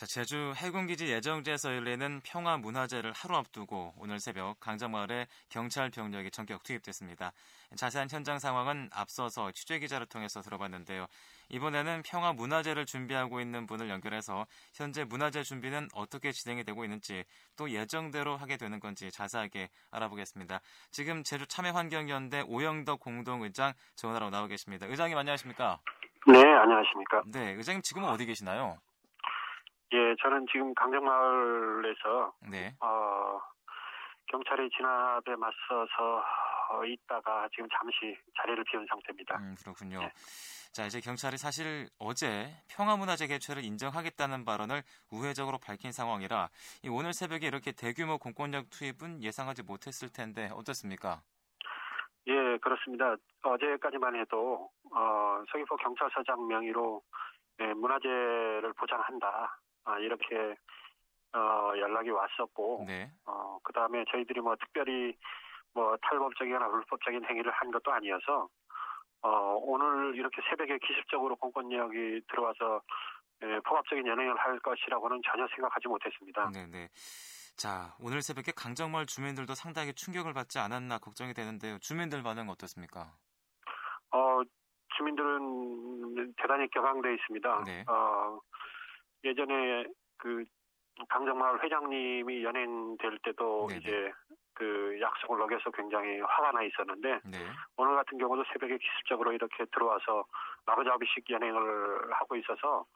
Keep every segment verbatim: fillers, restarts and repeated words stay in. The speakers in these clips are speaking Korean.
자, 제주 해군기지 예정지에서 열리는 평화문화제를 하루 앞두고 오늘 새벽 강정마을에 경찰 병력이 전격 투입됐습니다. 자세한 현장 상황은 앞서서 취재기자를 통해서 들어봤는데요. 이번에는 평화문화제를 준비하고 있는 분을 연결해서 현재 문화제 준비는 어떻게 진행이 되고 있는지, 또 예정대로 하게 되는 건지 자세하게 알아보겠습니다. 지금 제주 참여환경연대 오영덕 공동의장 전화로 나와 계십니다. 의장님 안녕하십니까? 네, 안녕하십니까? 네, 의장님 지금은 어디 계시나요? 예, 저는 지금 강정마을에서 네. 어, 경찰의 진압에 맞서서 어, 있다가 지금 잠시 자리를 비운 상태입니다. 음, 그렇군요. 네. 자, 이제 경찰이 사실 어제 평화문화제 개최를 인정하겠다는 발언을 우회적으로 밝힌 상황이라 이 오늘 새벽에 이렇게 대규모 공권력 투입은 예상하지 못했을 텐데 어떻습니까? 예, 그렇습니다. 어제까지만 해도 어, 서귀포 경찰서장 명의로 예, 문화제를 보장한다. 아, 이렇게 어, 연락이 왔었고, 네. 어, 그 다음에 저희들이 뭐 특별히 뭐 탈법적이거나 불법적인 행위를 한 것도 아니어서 어, 오늘 이렇게 새벽에 기습적으로 공권력이 들어와서 예, 폭압적인 연행을 할 것이라고는 전혀 생각하지 못했습니다. 네네. 자, 오늘 새벽에 강정마을 주민들도 상당히 충격을 받지 않았나 걱정이 되는데요. 주민들 반응 어떻습니까? 어, 주민들은 대단히 격앙돼 있습니다. 네. 어, 예전에 그 강정마을 회장님이 연행될 때도 네네. 이제 그 약속을 어겨서 굉장히 화가 나 있었는데 네. 오늘 같은 경우도 새벽에 기습적으로 이렇게 들어와서 마구잡이식 연행을 하고 있어서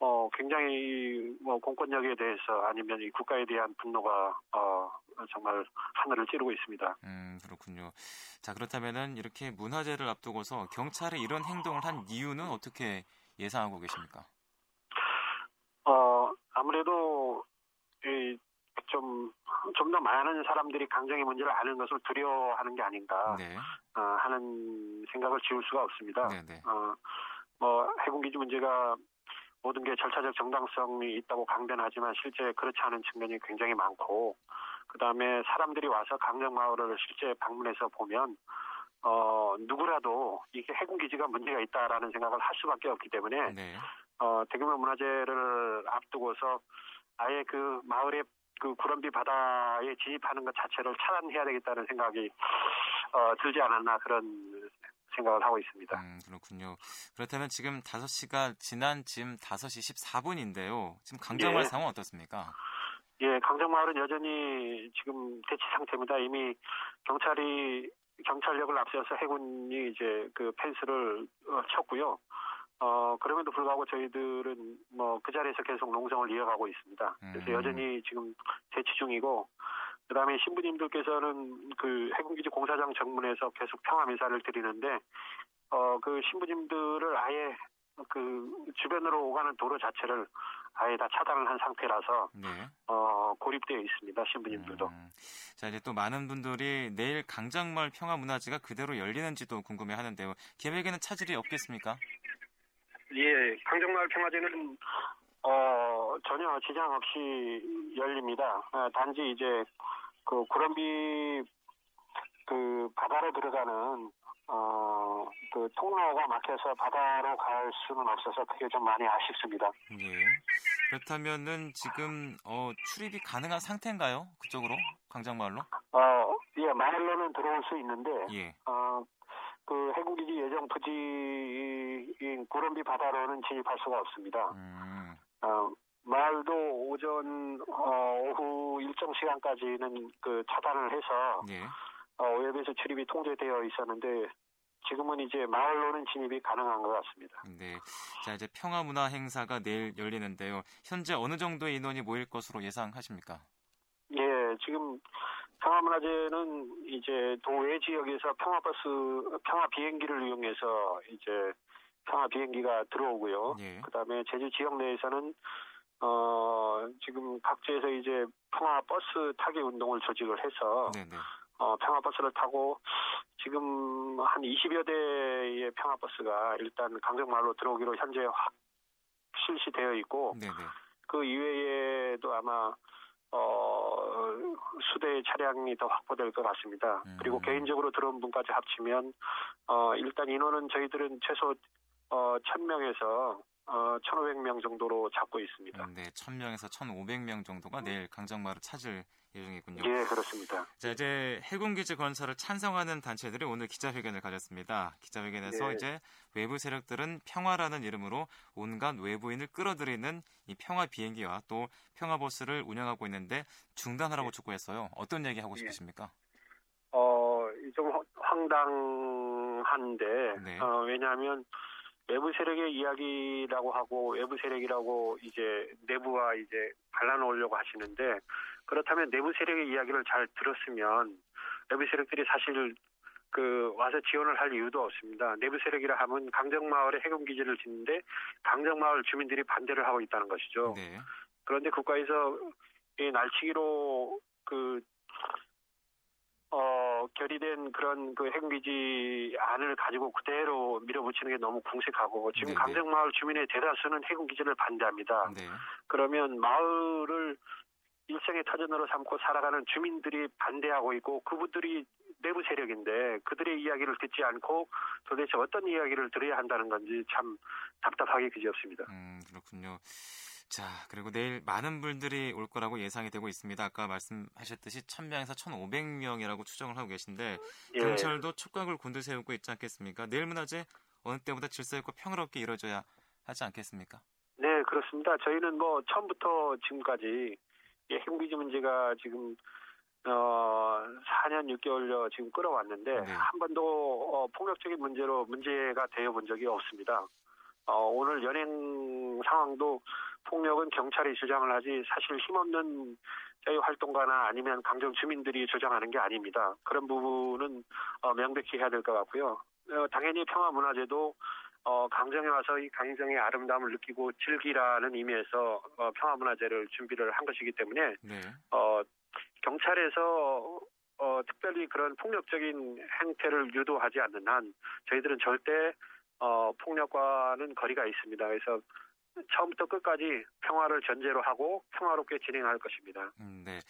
어, 굉장히 뭐 공권력에 대해서 아니면 이 국가에 대한 분노가 어, 정말 하늘을 찌르고 있습니다. 음, 그렇군요. 자, 그렇다면은 이렇게 문화제를 앞두고서 경찰이 이런 행동을 한 이유는 어떻게 예상하고 계십니까? 어, 아무래도 이, 좀, 좀 더 많은 사람들이 강정의 문제를 아는 것을 두려워하는 게 아닌가 네. 어, 하는 생각을 지울 수가 없습니다. 네네. 어, 뭐 해군기지 문제가 모든 게 절차적 정당성이 있다고 강변하지만 실제 그렇지 않은 측면이 굉장히 많고, 그 다음에 사람들이 와서 강정마을을 실제 방문해서 보면 어, 누구라도 이게 해군기지가 문제가 있다라는 생각을 할 수밖에 없기 때문에 네. 어, 대규모 문화제를 앞두고서 아예 그 마을의 그 구름비 바다에 진입하는 것 자체를 차단해야 되겠다는 생각이 어, 들지 않았나 그런 생각을 하고 있습니다. 음, 그렇군요. 그렇다면 지금 다섯 시가 지난 지금 다섯 시 십사 분인데요. 지금 강정마을 예. 상황 어떻습니까? 예, 강정마을은 여전히 지금 대치 상태입니다. 이미 경찰이 경찰력을 앞세워서 해군이 이제 그 펜스를 쳤고요. 어, 그럼에도 불구하고 저희들은 뭐 그 자리에서 계속 농성을 이어가고 있습니다. 그래서 음. 여전히 지금 대치 중이고, 그 다음에 신부님들께서는 그 해군기지 공사장 정문에서 계속 평화 미사를 드리는데, 어, 그 신부님들을 아예 그 주변으로 오가는 도로 자체를 아예 다 차단을 한 상태라서, 네. 어, 고립되어 있습니다, 신부님들도. 음. 자, 이제 또 많은 분들이 내일 강정마을 평화문화제가 그대로 열리는지도 궁금해 하는데요. 계획에는 차질이 없겠습니까? 예, 강정마을 평화제는 어, 전혀 지장 없이 열립니다. 어, 단지 이제 그 구름비 그 바다로 들어가는 어, 그 통로가 막혀서 바다로 갈 수는 없어서 그게 좀 많이 아쉽습니다. 예. 그렇다면은 지금 어, 출입이 가능한 상태인가요? 그쪽으로 강정마을로? 어, 예, 마을로는 들어올 수 있는데. 예. 어, 그 해군기지 예정 부지인 구름비 바다로는 진입할 수가 없습니다. 음. 어, 마을도 오전 어, 오후 일정 시간까지는 그 차단을 해서 네. 어, 오염에서 출입이 통제되어 있었는데 지금은 이제 마을로는 진입이 가능한 것 같습니다. 네, 자 이제 평화문화 행사가 내일 열리는데요. 현재 어느 정도의 인원이 모일 것으로 예상하십니까? 예, 지금 평화문화제는 이제 도외 지역에서 평화버스, 평화비행기를 이용해서 이제 평화비행기가 들어오고요. 예. 그 다음에 제주 지역 내에서는, 어, 지금 각지에서 이제 평화버스 타기 운동을 조직을 해서, 네네. 어, 평화버스를 타고 지금 한 이십여 대의 평화버스가 일단 강정마을로 들어오기로 현재 확 실시되어 있고, 네네. 그 이외에도 아마 어, 수대의 차량이 더 확보될 것 같습니다. 음. 그리고 개인적으로 들어온 분까지 합치면, 어, 일단 인원은 저희들은 최소, 어, 천 명에서, 어, 천오백 명 정도로 잡고 있습니다. 네, 천 명에서 천오백 명 정도가 내일 강정마을을 찾을 예정이군요. 예, 그렇습니다. 자, 이제 해군기지 건설을 찬성하는 단체들이 오늘 기자회견을 가졌습니다. 기자회견에서 네. 이제 외부 세력들은 평화라는 이름으로 온갖 외부인을 끌어들이는 이 평화 비행기와 또 평화 버스를 운영하고 있는데 중단하라고 네. 촉구했어요. 어떤 얘기 하고 싶으십니까? 어, 좀 황당한데 네. 어, 왜냐하면 외부 세력의 이야기라고 하고 외부 세력이라고 이제 내부와 이제 갈라놓으려고 하시는데, 그렇다면 내부 세력의 이야기를 잘 들었으면 외부 세력들이 사실 그 와서 지원을 할 이유도 없습니다. 내부 세력이라 하면 강정마을에 해군기지를 짓는데 강정마을 주민들이 반대를 하고 있다는 것이죠. 네. 그런데 국가에서 이 날치기로 그 어, 결의된 그런 그 해군기지 안을 가지고 그대로 밀어붙이는 게 너무 궁색하고, 지금 네네. 강정마을 주민의 대다수는 해군기지를 반대합니다. 네. 그러면 마을을 일생의 터전으로 삼고 살아가는 주민들이 반대하고 있고, 그분들이 내부 세력인데 그들의 이야기를 듣지 않고 도대체 어떤 이야기를 들어야 한다는 건지 참 답답하게 그지없습니다. 음, 그렇군요. 자, 그리고 내일 많은 분들이 올 거라고 예상이 되고 있습니다. 아까 말씀하셨듯이 천 명에서 천오백 명이라고 추정을 하고 계신데 예. 경찰도 촉각을 곤두세우고 있지 않겠습니까? 내일 문화제 어느 때보다 질서 있고 평화롭게 이루어져야 하지 않겠습니까? 네, 그렇습니다. 저희는 뭐 처음부터 지금까지 해군기지 문제가 지금 어, 사 년 육 개월여 지금 끌어왔는데 네. 한 번도 어, 폭력적인 문제로 문제가 되어본 적이 없습니다. 어, 오늘 연행 상황도 폭력은 경찰이 주장을 하지 사실 힘없는 자유 활동가나 아니면 강정 주민들이 주장하는 게 아닙니다. 그런 부분은 어, 명백히 해야 될 것 같고요. 어, 당연히 평화문화제도 어, 강정에 와서 이 강정의 아름다움을 느끼고 즐기라는 의미에서 어, 평화문화제를 준비를 한 것이기 때문에 네. 어, 경찰에서 어, 특별히 그런 폭력적인 행태를 유도하지 않는 한 저희들은 절대 어, 폭력과는 거리가 있습니다. 그래서 처음부터 끝까지 평화를 전제로 하고 평화롭게 진행할 것입니다. 음, 네.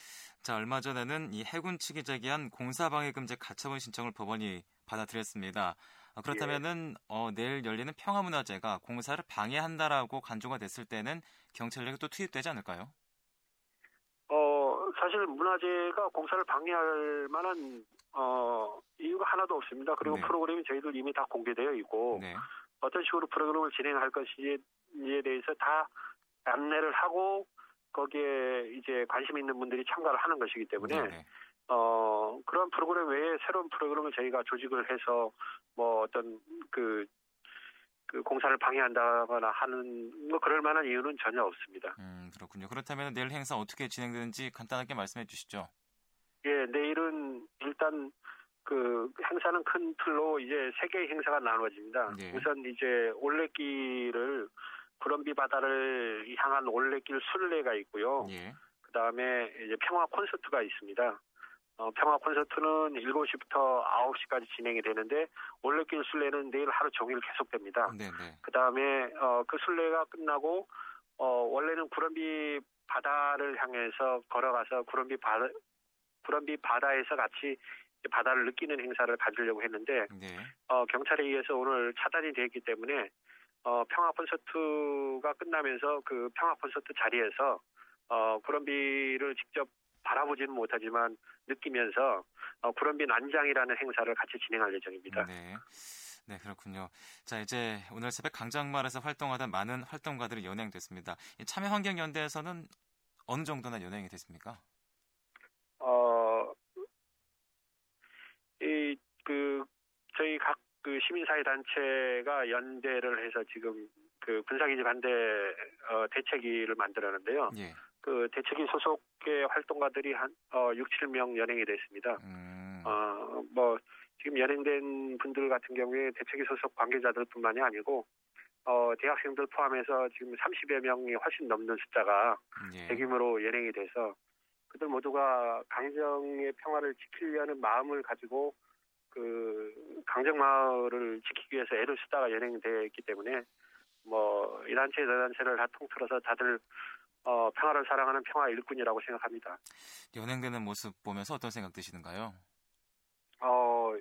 자, 얼마 전에는 이 해군 측이 제기한 공사방해금지 가처분 신청을 법원이 받아들였습니다. 아, 그렇다면은 예. 어, 내일 열리는 평화문화제가 공사를 방해한다라고 간주가 됐을 때는 경찰력이 또 투입되지 않을까요? 어, 사실 문화제가 공사를 방해할 만한 어, 이유가 하나도 없습니다. 그리고 네. 프로그램이 저희들 이미 다 공개되어 있고 네. 어떤 식으로 프로그램을 진행할 것인지에 대해서 다 안내를 하고 거기에 이제 관심 있는 분들이 참가를 하는 것이기 때문에 네, 네. 어, 그런 프로그램 외에 새로운 프로그램을 저희가 조직을 해서 뭐 어떤 그, 그 공사를 방해한다거나 하는 뭐 그럴 만한 이유는 전혀 없습니다. 음, 그렇군요. 그렇다면 내일 행사 어떻게 진행되는지 간단하게 말씀해 주시죠. 예, 내일은 일단 그 행사는 큰 틀로 이제 세 개의 행사가 나눠집니다. 네. 우선 이제 올레길을 구럼비 바다를 향한 올레길 순례가 있고요. 네. 그 다음에 이제 평화 콘서트가 있습니다. 어, 평화 콘서트는 일곱 시부터 아홉 시까지 진행이 되는데 올레길 순례는 내일 하루 종일 계속됩니다. 네, 네. 그 다음에 어, 그 순례가 끝나고 어, 원래는 구럼비 바다를 향해서 걸어가서 구럼비 바다 구럼비 바다에서 같이 바다를 느끼는 행사를 가지려고 했는데 네. 어, 경찰에 의해서 오늘 차단이 되었기 때문에 어, 평화 콘서트가 끝나면서 그 평화 콘서트 자리에서 어, 구럼비를 직접 바라보지는 못하지만 느끼면서 어, 구럼비 난장이라는 행사를 같이 진행할 예정입니다. 네. 네, 그렇군요. 자, 이제 오늘 새벽 강정마을에서 활동하던 많은 활동가들이 연행됐습니다. 참여환경연대에서는 어느 정도나 연행이 됐습니까? 어, 이, 그, 저희 각 그 시민사회단체가 연대를 해서 지금 그 군사기지 반대 어, 대책위를 만들었는데요. 예. 그 대책위 소속의 활동가들이 한, 어, 육, 칠 명 연행이 됐습니다. 음. 어, 뭐, 지금 연행된 분들 같은 경우에 대책위 소속 관계자들 뿐만이 아니고, 어, 대학생들 포함해서 지금 삼십여 명이 훨씬 넘는 숫자가 예. 대규모로 연행이 돼서 그들 모두가 강정의 평화를 지키려는 마음을 가지고 그 강정마을을 지키기 위해서 애를 쓰다가 연행되었기 때문에 뭐 이 단체 저 단체를 다 통틀어서 다들 어, 평화를 사랑하는 평화 일꾼이라고 생각합니다. 연행되는 모습 보면서 어떤 생각 드시는가요? 어,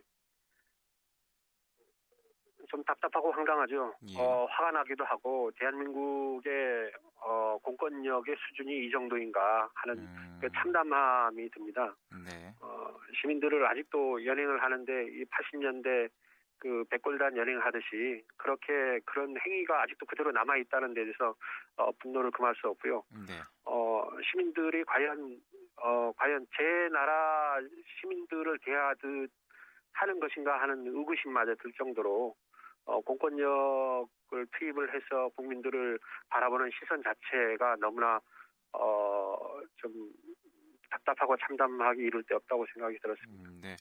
좀 답답하고 황당하죠. 예. 어, 화가 나기도 하고 대한민국의 어, 공권력의 수준이 이 정도인가 하는 음. 그 참담함이 듭니다. 네. 어, 시민들을 아직도 연행을 하는데 이 팔십 년대 그 백골단 연행하듯이 그렇게 그런 행위가 아직도 그대로 남아 있다는 데 대해서 어, 분노를 금할 수 없고요. 네. 어, 시민들이 과연 어, 과연 제 나라 시민들을 대하듯 하는 것인가 하는 의구심마저 들 정도로 어, 공권력을 투입을 해서 국민들을 바라보는 시선 자체가 너무나 어, 좀 답답하고 참담하기 이를 데 없다고 생각이 들었습니다. 음, 네.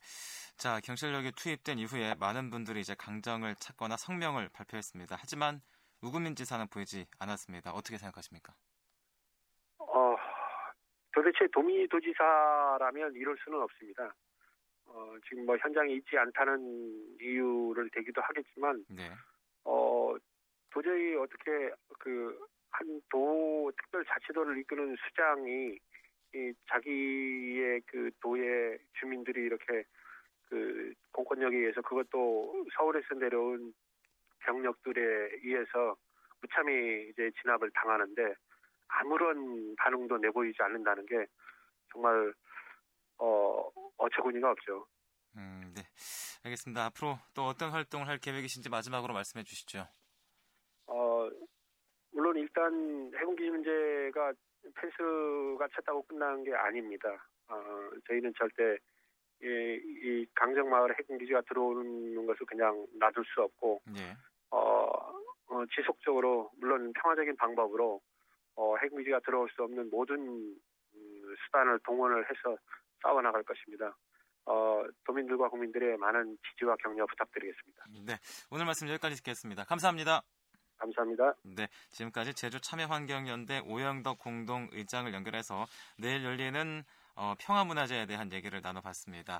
자, 경찰력이 투입된 이후에 많은 분들이 이제 강정을 찾거나 성명을 발표했습니다. 하지만 우근민 지사는 보이지 않았습니다. 어떻게 생각하십니까? 어, 도대체 도미도지사라면 이럴 수는 없습니다. 어, 지금 뭐 현장에 있지 않다는 이유를 대기도 하겠지만, 네. 어, 도저히 어떻게 그 한 도 특별자치도를 이끄는 수장이 이 자기의 그 도의 주민들이 이렇게 그 공권력에 의해서 그것도 서울에서 내려온 병력들에 의해서 무참히 이제 진압을 당하는데 아무런 반응도 내보이지 않는다는 게 정말 어, 어처구니가 없죠. 음, 네. 알겠습니다. 앞으로 또 어떤 활동을 할 계획이신지 마지막으로 말씀해 주시죠. 어, 물론 일단 해군기지 문제가 펜스가 쳤다고 끝나는 게 아닙니다. 어, 저희는 절대 이, 이 강정마을 해군기지가 들어오는 것을 그냥 놔둘 수 없고, 네. 어, 어, 지속적으로 물론 평화적인 방법으로 어, 해군기지가 들어올 수 없는 모든 음, 수단을 동원을 해서 싸워나갈 것입니다. 어, 도민들과 국민들의 많은 지지와 격려 부탁드리겠습니다. 네, 오늘 말씀 여기까지 듣겠습니다. 감사합니다. 감사합니다. 네, 지금까지 제주 참여환경연대 오영덕 공동의장을 연결해서 내일 열리는 어, 평화문화제에 대한 얘기를 나눠봤습니다.